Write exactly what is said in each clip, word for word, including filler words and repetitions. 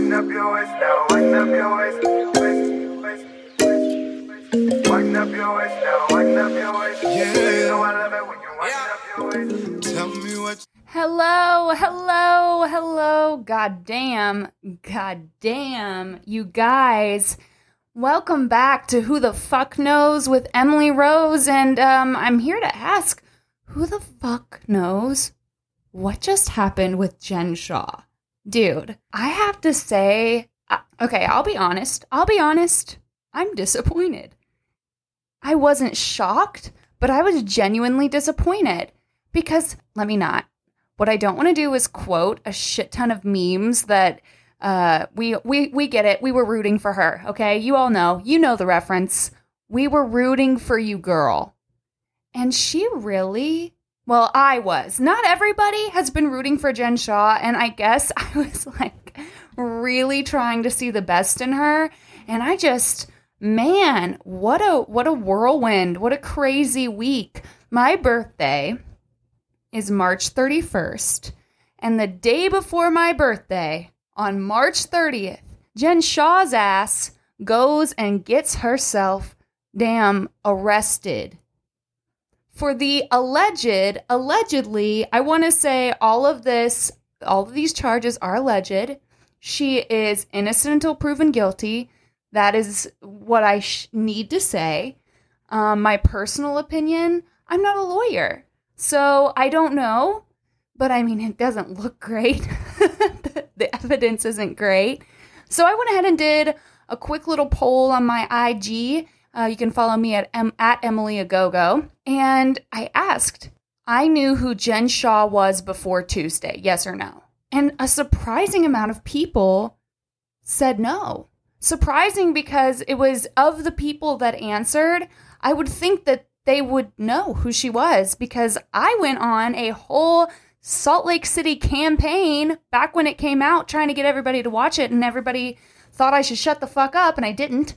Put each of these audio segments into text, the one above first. Wind up your waist now, wind up your waist, waist, waist. Wind up your waist now, wind up your waist. Yeah. You know I love it when you wind yeah. up your waist. Tell me what. Hello, hello, hello. Goddamn, goddamn, you guys. Welcome back to Who the Fuck Knows with Emily Rose, and um, I'm here to ask, who the fuck knows what just happened with Jen Shah? Dude, I have to say, uh, okay, I'll be honest, I'll be honest, I'm disappointed. I wasn't shocked, but I was genuinely disappointed, because, let me not, what I don't want to do is quote a shit ton of memes that... Uh, we, we, we get it. We were rooting for her. Okay. You all know, you know the reference. We were rooting for you, girl. And she really, well, I was. Not everybody has been rooting for Jen Shah. And I guess I was like really trying to see the best in her. And I just, man, what a, what a whirlwind. What a crazy week. My birthday is March thirty-first. And the day before my birthday, on March thirtieth, Jen Shah's ass goes and gets herself damn arrested for the alleged, allegedly, I want to say all of this, all of these charges are alleged. She is innocent until proven guilty. That is what I sh- need to say. Um, my personal opinion, I'm not a lawyer, so I don't know, but I mean, it doesn't look great. The evidence isn't great. So I went ahead and did a quick little poll on my I G. Uh, you can follow me at, M- at EmilyAgogo. And I asked, I knew who Jen Shah was before Tuesday, yes or no? And a surprising amount of people said no. Surprising because it was of the people that answered, I would think that they would know who she was, because I went on a whole Salt Lake City campaign back when it came out, trying to get everybody to watch it, and everybody thought I should shut the fuck up, and I didn't.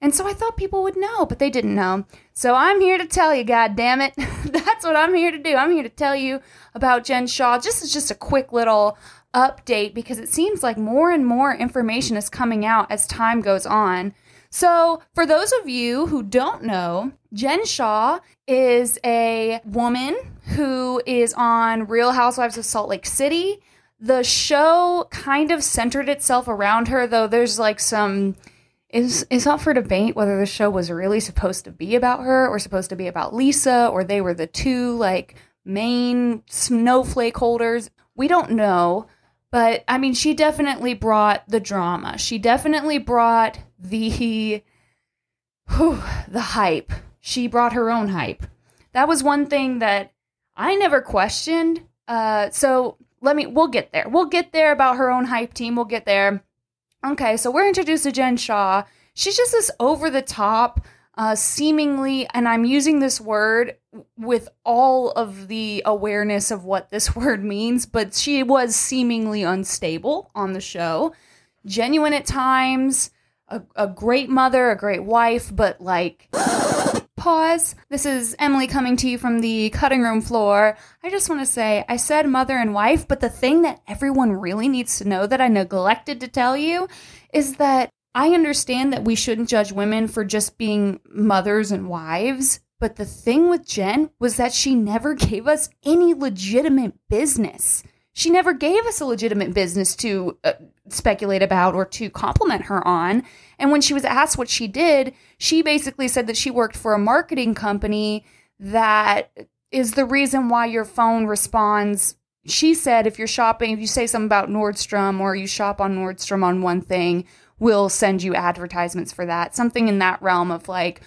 And so I thought people would know, but they didn't know. So I'm here to tell you, goddammit. That's what I'm here to do. I'm here to tell you about Jen Shah. Just is just a quick little update, because it seems like more and more information is coming out as time goes on. So for those of you who don't know, Jen Shah is a woman who is on Real Housewives of Salt Lake City. The show kind of centered itself around her, though there's like some, it's, it's up for debate whether the show was really supposed to be about her or supposed to be about Lisa, or they were the two like main snowflake holders. We don't know, but I mean, she definitely brought the drama. She definitely brought the, whew, the hype. She brought her own hype. That was one thing that I never questioned. Uh, so let me, we'll get there. We'll get there about her own hype team. We'll get there. Okay, so we're introduced to Jen Shah. She's just this over-the-top, uh, seemingly, and I'm using this word with all of the awareness of what this word means, but she was seemingly unstable on the show. Genuine at times, a, a great mother, a great wife, but like... Pause. This is Emily coming to you from the cutting room floor. I just want to say, I said mother and wife, but the thing that everyone really needs to know that I neglected to tell you is that I understand that we shouldn't judge women for just being mothers and wives, but the thing with Jen was that she never gave us any legitimate business. She never gave us a legitimate business to uh, speculate about or to compliment her on. And when she was asked what she did, she basically said that she worked for a marketing company that is the reason why your phone responds. She said, if you're shopping, if you say something about Nordstrom or you shop on Nordstrom on one thing, we'll send you advertisements for that. Something in that realm of like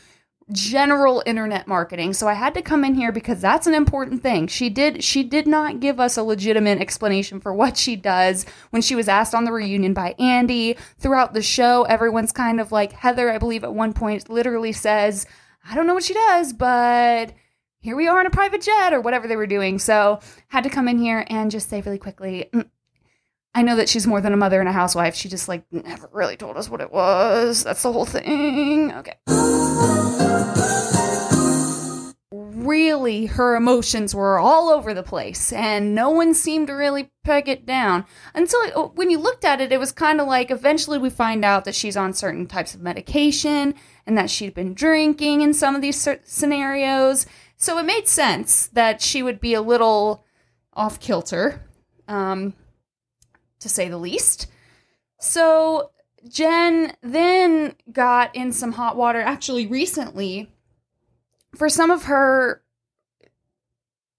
general internet marketing. So I had to come in here because that's an important thing. She did she did not give us a legitimate explanation for what she does. When she was asked on the reunion by Andy, throughout the show, everyone's kind of like, Heather, I believe at one point, literally says, I don't know what she does, but here we are in a private jet or whatever they were doing. So had to come in here and just say really quickly, I know that she's more than a mother and a housewife. She just like never really told us what it was. That's the whole thing. Okay. really, her emotions were all over the place, and no one seemed to really peg it down. Until, when you looked at it, it was kind of like, eventually we find out that she's on certain types of medication, and that she'd been drinking in some of these scenarios. So it made sense that she would be a little off-kilter, um, to say the least. So Jen then got in some hot water, actually recently, for some of her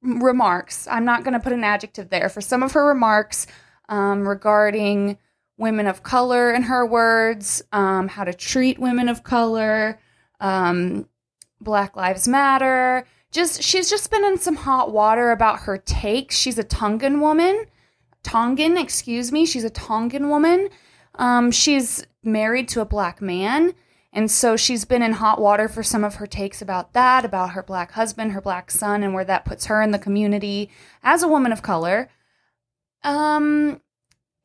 remarks. I'm not going to put an adjective there. For some of her remarks um, regarding women of color, in her words, um, how to treat women of color, um, Black Lives Matter. Just she's just been in some hot water about her takes. She's a Tongan woman. Tongan, excuse me. She's a Tongan woman. Um, she's married to a black man. And so she's been in hot water for some of her takes about that, about her black husband, her black son, and where that puts her in the community as a woman of color. Um,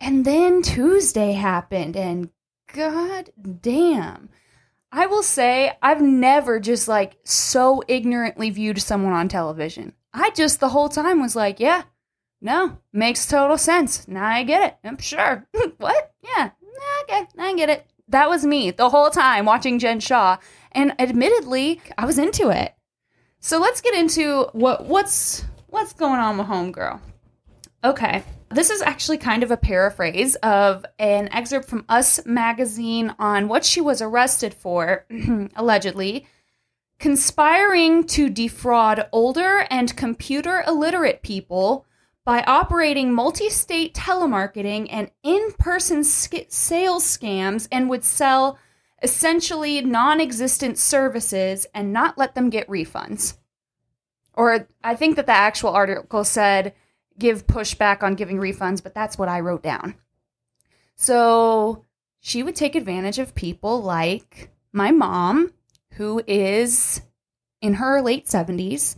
and then Tuesday happened, and god damn. I will say I've never just, like, so ignorantly viewed someone on television. I just the whole time was like, yeah, no, makes total sense. Now I get it. I'm sure. What? Yeah, okay, I get it. That was me the whole time watching Jen Shah. And admittedly, I was into it. So let's get into what what's what's going on with Homegirl. Okay. This is actually kind of a paraphrase of an excerpt from Us Magazine on what she was arrested for, allegedly, conspiring to defraud older and computer illiterate people by operating multi-state telemarketing and in-person sk- sales scams, and would sell essentially non-existent services and not let them get refunds. Or I think that the actual article said, give pushback on giving refunds, but that's what I wrote down. So she would take advantage of people like my mom, who is in her late seventies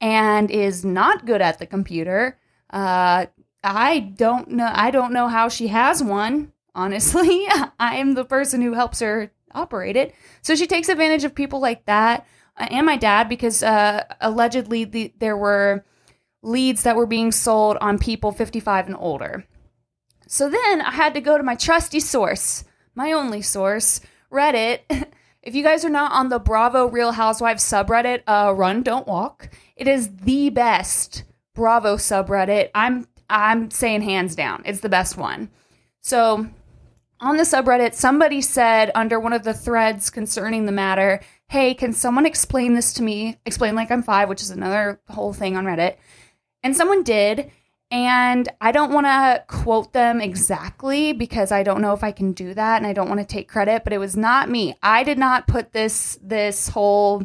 and is not good at the computer. Uh, I don't know. I don't know how she has one. Honestly, I am the person who helps her operate it. So she takes advantage of people like that, uh, and my dad, because uh, allegedly the, there were leads that were being sold on people fifty-five and older. So then I had to go to my trusty source, my only source, Reddit. If you guys are not on the Bravo Real Housewives subreddit, uh, run, don't walk. It is the best Bravo subreddit. I'm I'm saying hands down, it's the best one. So on the subreddit, somebody said under one of the threads concerning the matter, hey, can someone explain this to me? Explain like I'm five, which is another whole thing on Reddit. And someone did, and I don't want to quote them exactly because I don't know if I can do that, and I don't want to take credit, but it was not me. I did not put this this whole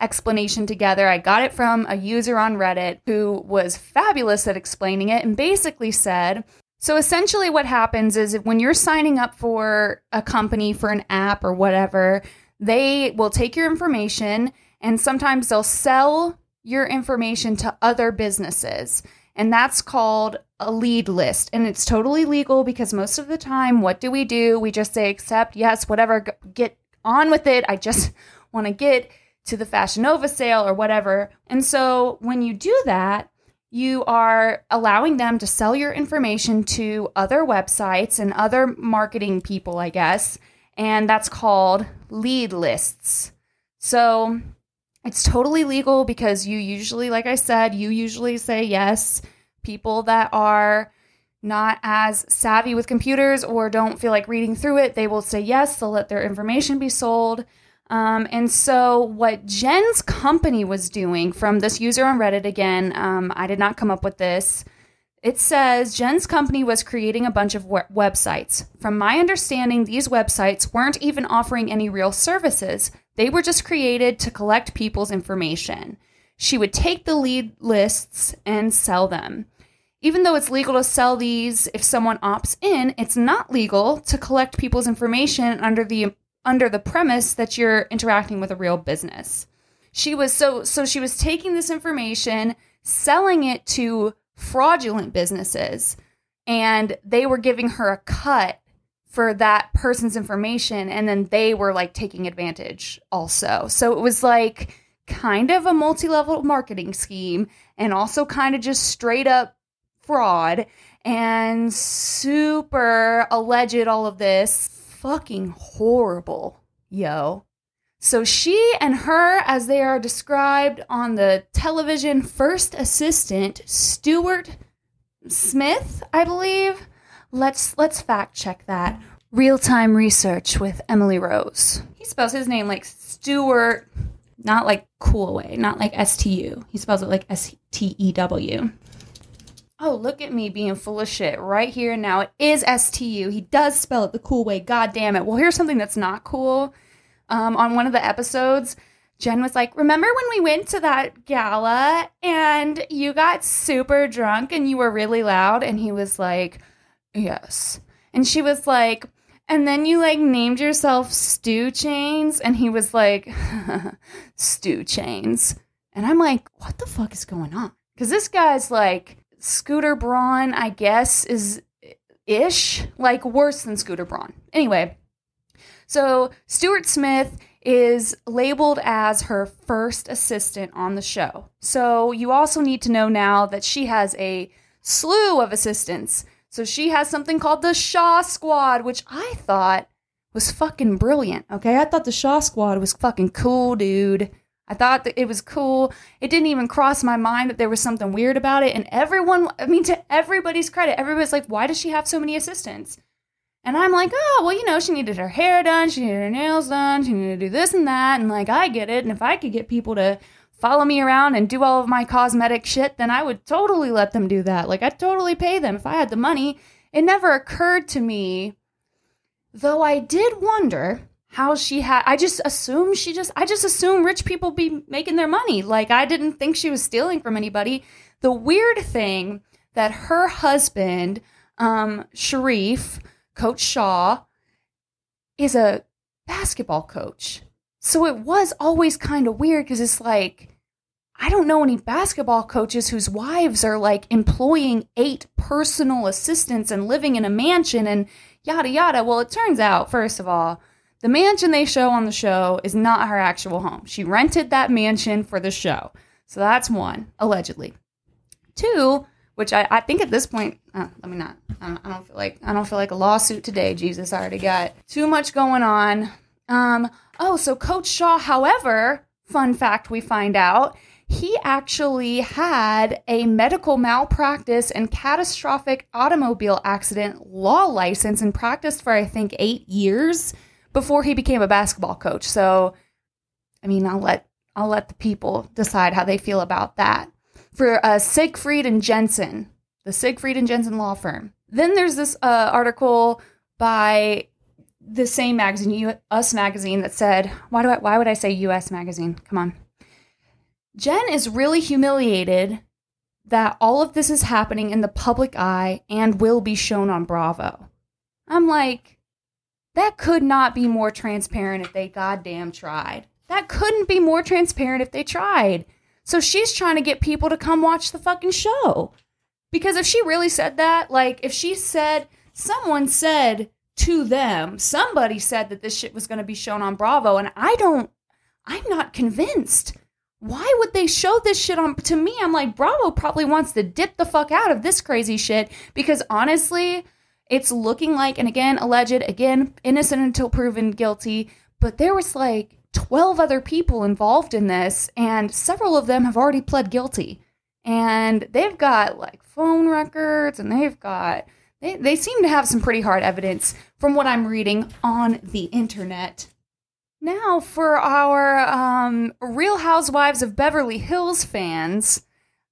explanation together. I got it from a user on Reddit who was fabulous at explaining it, and basically said, so essentially what happens is, when you're signing up for a company, for an app or whatever, they will take your information, and sometimes they'll sell your information to other businesses. And that's called a lead list. And it's totally legal, because most of the time, what do we do? We just say, accept, yes, whatever, get on with it. I just want to get to the Fashion Nova sale or whatever. And so when you do that, you are allowing them to sell your information to other websites and other marketing people, I guess. And that's called lead lists. So it's totally legal, because you usually, like I said, you usually say yes. People that are not as savvy with computers or don't feel like reading through it, they will say yes. They'll let their information be sold. Um, and so what Jen's company was doing, from this user on Reddit again, um, I did not come up with this. It says Jen's company was creating a bunch of we- websites. From my understanding, these websites weren't even offering any real services. They were just created to collect people's information. She would take the lead lists and sell them. Even though it's legal to sell these if someone opts in, it's not legal to collect people's information under the under the premise that you're interacting with a real business. She was so so she was taking this information, selling it to fraudulent businesses, and they were giving her a cut for that person's information, and then they were like taking advantage also. So it was like kind of a multi-level marketing scheme and also kind of just straight up fraud and super alleged all of this. Fucking horrible, yo. So she and her, as they are described on the television, first assistant, Stuart Smith, I believe. Let's let's fact check that. Real-time research with Emily Rose. He spells his name like Stuart, not like cool way, not like S T U. He spells it like S T E W. Oh, look at me being full of shit right here and now. It is S T U. He does spell it the cool way. God damn it. Well, here's something that's not cool. Um, on one of the episodes, Jen was like, remember when we went to that gala and you got super drunk and you were really loud? And he was like, yes. And she was like, and then you like named yourself Stew Chains. And he was like, Stew Chains. And I'm like, what the fuck is going on? Because this guy's like Scooter Braun, I guess, is ish, like worse than Scooter Braun. Anyway. So Stuart Smith is labeled as her first assistant on the show. So you also need to know now that she has a slew of assistants. So she has something called the Shah Squad, which I thought was fucking brilliant. Okay, I thought the Shah Squad was fucking cool, dude. I thought that it was cool. It didn't even cross my mind that there was something weird about it. And everyone, I mean, to everybody's credit, everybody's like, why does she have so many assistants? And I'm like, oh, well, you know, she needed her hair done, she needed her nails done, she needed to do this and that, and, like, I get it, and if I could get people to follow me around and do all of my cosmetic shit, then I would totally let them do that. Like, I'd totally pay them if I had the money. It never occurred to me, though I did wonder how she had, I just assume she just, I just assume rich people be making their money. Like, I didn't think she was stealing from anybody. The weird thing that her husband, um, Sharrieff, Coach Shah, is a basketball coach. So it was always kind of weird because it's like, I don't know any basketball coaches whose wives are like employing eight personal assistants and living in a mansion and yada yada. Well, it turns out, first of all, the mansion they show on the show is not her actual home. She rented that mansion for the show. So that's one, allegedly. Two, which I, I think at this point, uh, let me not, I don't, I don't feel like, I don't feel like a lawsuit today, Jesus, I already got too much going on. Um, oh, so Coach Shah, however, fun fact we find out, he actually had a medical malpractice and catastrophic automobile accident law license and practiced for, I think, eight years before he became a basketball coach. So, I mean, I'll let, I'll let the people decide how they feel about that. For uh, Siegfried and Jensen, the Siegfried and Jensen law firm. Then there's this uh, article by the same magazine, U- Us Magazine, that said, why do I, why would I say U S Magazine? Come on. Jen is really humiliated that all of this is happening in the public eye and will be shown on Bravo. I'm like, that could not be more transparent if they goddamn tried. That couldn't be more transparent if they tried. So she's trying to get people to come watch the fucking show. Because if she really said that, like, if she said, someone said to them, somebody said that this shit was going to be shown on Bravo, and I don't, I'm not convinced. Why would they show this shit on, to me, I'm like, Bravo probably wants to dip the fuck out of this crazy shit, because honestly, it's looking like, and again, alleged, again, innocent until proven guilty, but there was like, twelve other people involved in this, and several of them have already pled guilty. And they've got like phone records, and they've got, they, they seem to have some pretty hard evidence from what I'm reading on the internet. Now for our um, Real Housewives of Beverly Hills fans,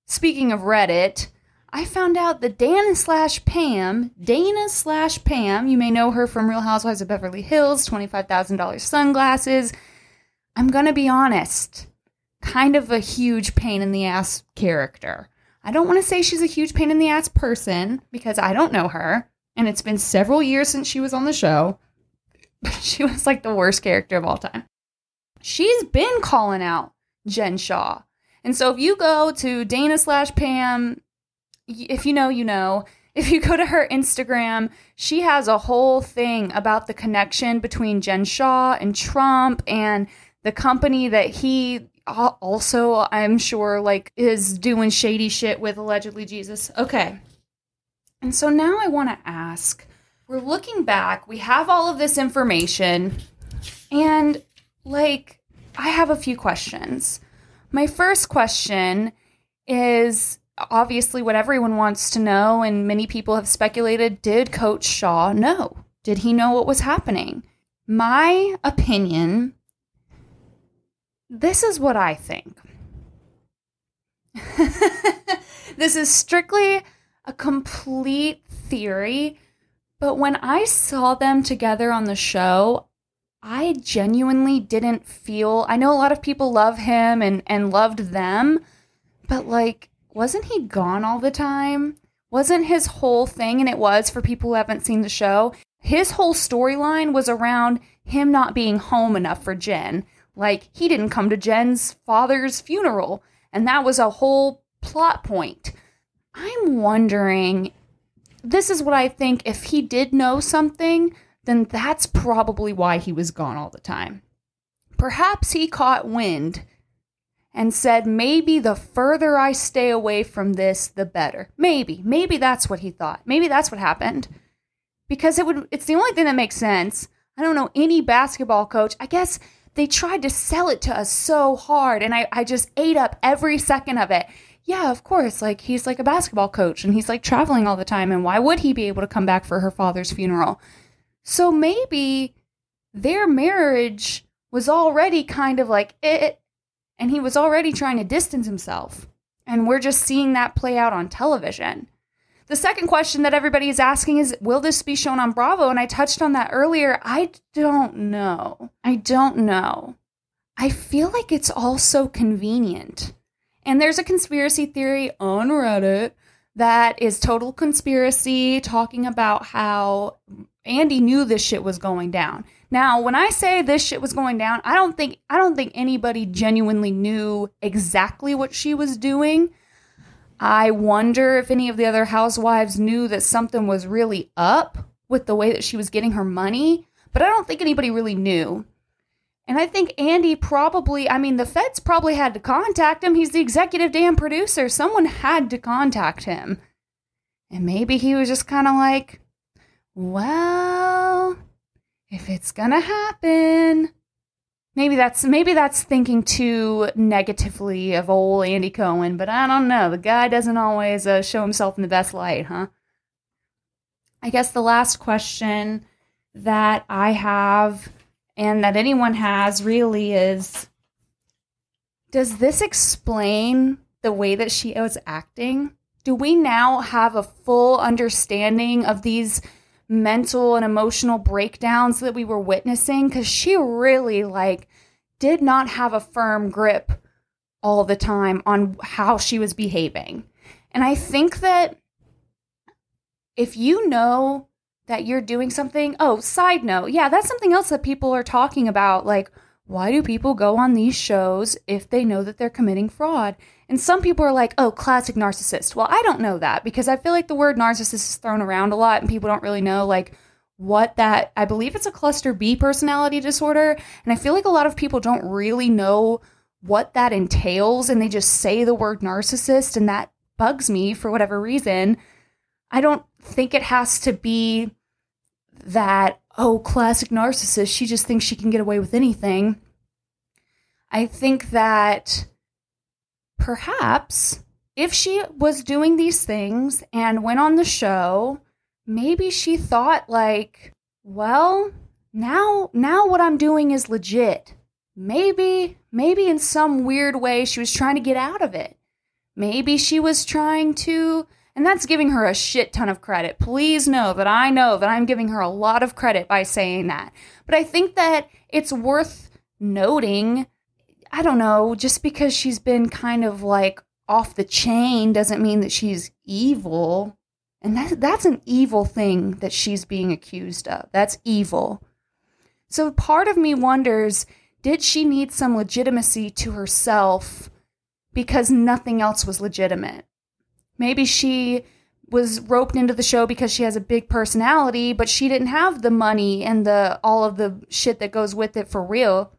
speaking of Reddit, I found out that Dana slash Pam, Dana slash Pam, you may know her from Real Housewives of Beverly Hills, twenty-five thousand dollars sunglasses, I'm going to be honest, kind of a huge pain in the ass character. I don't want to say she's a huge pain in the ass person because I don't know her. And it's been several years since she was on the show. She was like the worst character of all time. She's been calling out Jen Shah. And so if you go to Dana slash Pam, if you know, you know. If you go to her Instagram, she has a whole thing about the connection between Jen Shah and Trump and the company that he also, I'm sure, like, is doing shady shit with allegedly Jesus. Okay. And so now I want to ask, we're looking back, we have all of this information, and, like, I have a few questions. My first question is obviously what everyone wants to know, and many people have speculated, did Coach Shah know? Did he know what was happening? My opinion, this is what I think. This is strictly a complete theory, but when I saw them together on the show, I genuinely didn't feel, I know a lot of people love him and, and loved them, but like, wasn't he gone all the time? Wasn't his whole thing, and it was for people who haven't seen the show, his whole storyline was around him not being home enough for Jen. Like, he didn't come to Jen's father's funeral, and that was a whole plot point. I'm wondering, this is what I think, if he did know something, then that's probably why he was gone all the time. Perhaps he caught wind and said, maybe the further I stay away from this, the better. Maybe. Maybe that's what he thought. Maybe that's what happened. Because it would, it's the only thing that makes sense. I don't know any basketball coach. I guess they tried to sell it to us so hard, and I, I just ate up every second of it. Yeah, of course, like, he's like a basketball coach, and he's like traveling all the time, and why would he be able to come back for her father's funeral? So maybe their marriage was already kind of like it, and he was already trying to distance himself, and we're just seeing that play out on television. The second question that everybody is asking is, will this be shown on Bravo? And I touched on that earlier. I don't know. I don't know. I feel like it's all so convenient. And there's a conspiracy theory on Reddit that is total conspiracy, talking about how Andy knew this shit was going down. Now, when I say this shit was going down, I don't think I don't think anybody genuinely knew exactly what she was doing. I wonder if any of the other housewives knew that something was really up with the way that she was getting her money, but I don't think anybody really knew. And I think Andy probably, I mean, the feds probably had to contact him. He's the executive damn producer. Someone had to contact him. And maybe he was just kind of like, well, if it's going to happen. Maybe that's maybe that's thinking too negatively of old Andy Cohen, but I don't know. The guy doesn't always uh, show himself in the best light, huh? I guess the last question that I have, and that anyone has really, is, does this explain the way that she was acting? Do we now have a full understanding of these mental and emotional breakdowns that we were witnessing? Because she really, like, did not have a firm grip all the time on how she was behaving. And I think that if you know that you're doing something. Oh, side note. Yeah, that's something else that people are talking about. Like, why do people go on these shows if they know that they're committing fraud? And some people are like, oh, classic narcissist. Well, I don't know that, because I feel like the word narcissist is thrown around a lot and people don't really know, like, what that, I believe it's a cluster B personality disorder. And I feel like a lot of people don't really know what that entails, and they just say the word narcissist, and that bugs me for whatever reason. I don't think it has to be that, oh, classic narcissist, she just thinks she can get away with anything. I think that perhaps if she was doing these things and went on the show, maybe she thought, like, well, now now what I'm doing is legit. Maybe, maybe in some weird way she was trying to get out of it. Maybe she was trying to... And that's giving her a shit ton of credit. Please know that I know that I'm giving her a lot of credit by saying that. But I think that it's worth noting, I don't know, just because she's been kind of like off the chain doesn't mean that she's evil. And that, that's an evil thing that she's being accused of. That's evil. So part of me wonders, did she need some legitimacy to herself because nothing else was legitimate? Maybe she was roped into the show because she has a big personality, but she didn't have the money and the all of the shit that goes with it for real.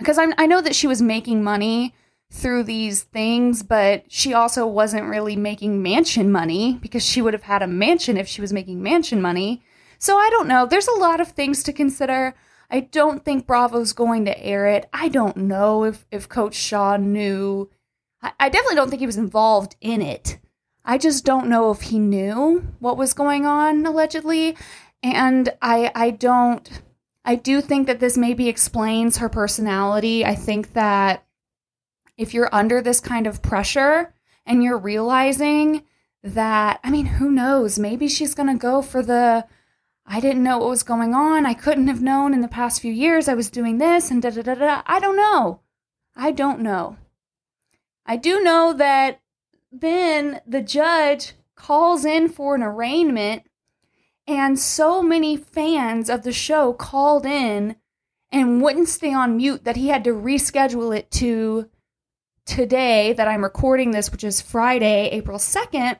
because I'm, I know that she was making money through these things, but she also wasn't really making mansion money, because she would have had a mansion if she was making mansion money. So I don't know. There's a lot of things to consider. I don't think Bravo's going to air it. I don't know if, if Coach Shah knew. I, I definitely don't think he was involved in it. I just don't know if he knew what was going on, allegedly. And I I don't... I do think that this maybe explains her personality. I think that if you're under this kind of pressure and you're realizing that, I mean, who knows? Maybe she's going to go for the, I didn't know what was going on. I couldn't have known in the past few years I was doing this and da da da da. I don't know. I don't know. I do know that then the judge calls in for an arraignment, and so many fans of the show called in and wouldn't stay on mute that he had to reschedule it to today that I'm recording this, which is Friday, April second.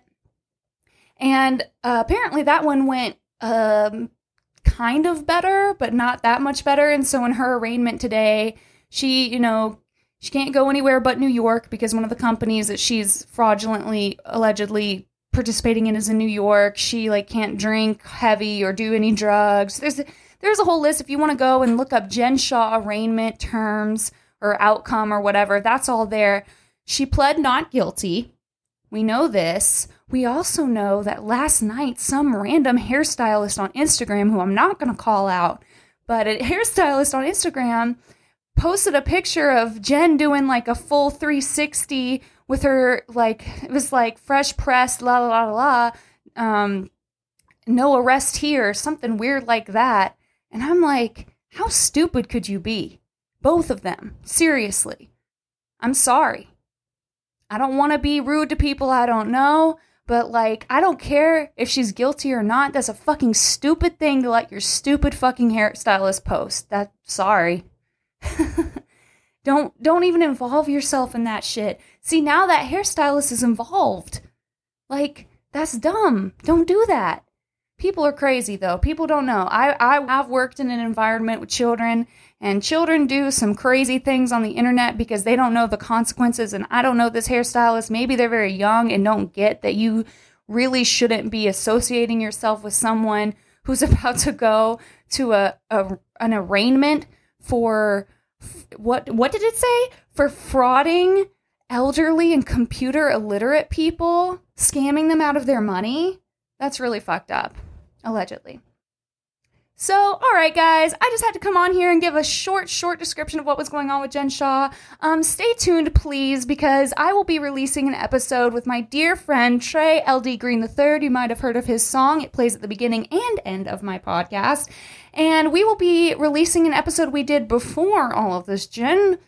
And uh, apparently that one went um, kind of better, but not that much better. And so in her arraignment today, she, you know, she can't go anywhere but New York, because one of the companies that she's fraudulently, allegedly participating in is in New York. She like can't drink heavy or do any drugs. There's there's a whole list. If you want to go and look up Jen Shah arraignment terms or outcome or whatever, that's all there. She pled not guilty. We know this. We also know that last night some random hairstylist on Instagram, who I'm not going to call out, but a hairstylist on Instagram posted a picture of Jen doing like a full three sixty with her, like, it was like fresh pressed, la, la, la, la, um, no arrest here, something weird like that. And I'm like, how stupid could you be? Both of them. Seriously. I'm sorry. I don't want to be rude to people I don't know, but like, I don't care if she's guilty or not. That's a fucking stupid thing to let your stupid fucking hairstylist post. That, sorry. don't don't even involve yourself in that shit. See, now that hairstylist is involved. Like, that's dumb. Don't do that. People are crazy, though. People don't know. I, I, I've worked in an environment with children, and children do some crazy things on the internet because they don't know the consequences, and I don't know this hairstylist. Maybe they're very young and don't get that you really shouldn't be associating yourself with someone who's about to go to a, a an arraignment for, what what did it say? For frauding elderly and computer illiterate people, scamming them out of their money. That's really fucked up. Allegedly. So, all right, guys, I just had to come on here and give a short, short description of what was going on with Jen Shah. Um, stay tuned, please, because I will be releasing an episode with my dear friend Trey L D. Green the third. You might have heard of his song. It plays at the beginning and end of my podcast. And we will be releasing an episode we did before all of this Jen...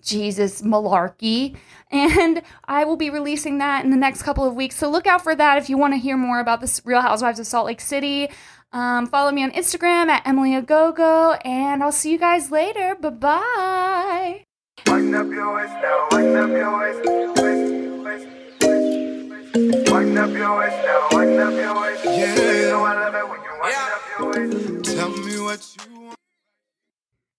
Jesus malarkey. And I will be releasing that in the next couple of weeks. So look out for that if you want to hear more about this Real Housewives of Salt Lake City. Um, follow me on Instagram at EmilyAgogo, and I'll see you guys later. Bye-bye. Wind up your waist now, wind up your waist, waist, waist, wind up your waist now, wind up your waist. Yeah. You know I love it when you wind up your waist. Tell me what you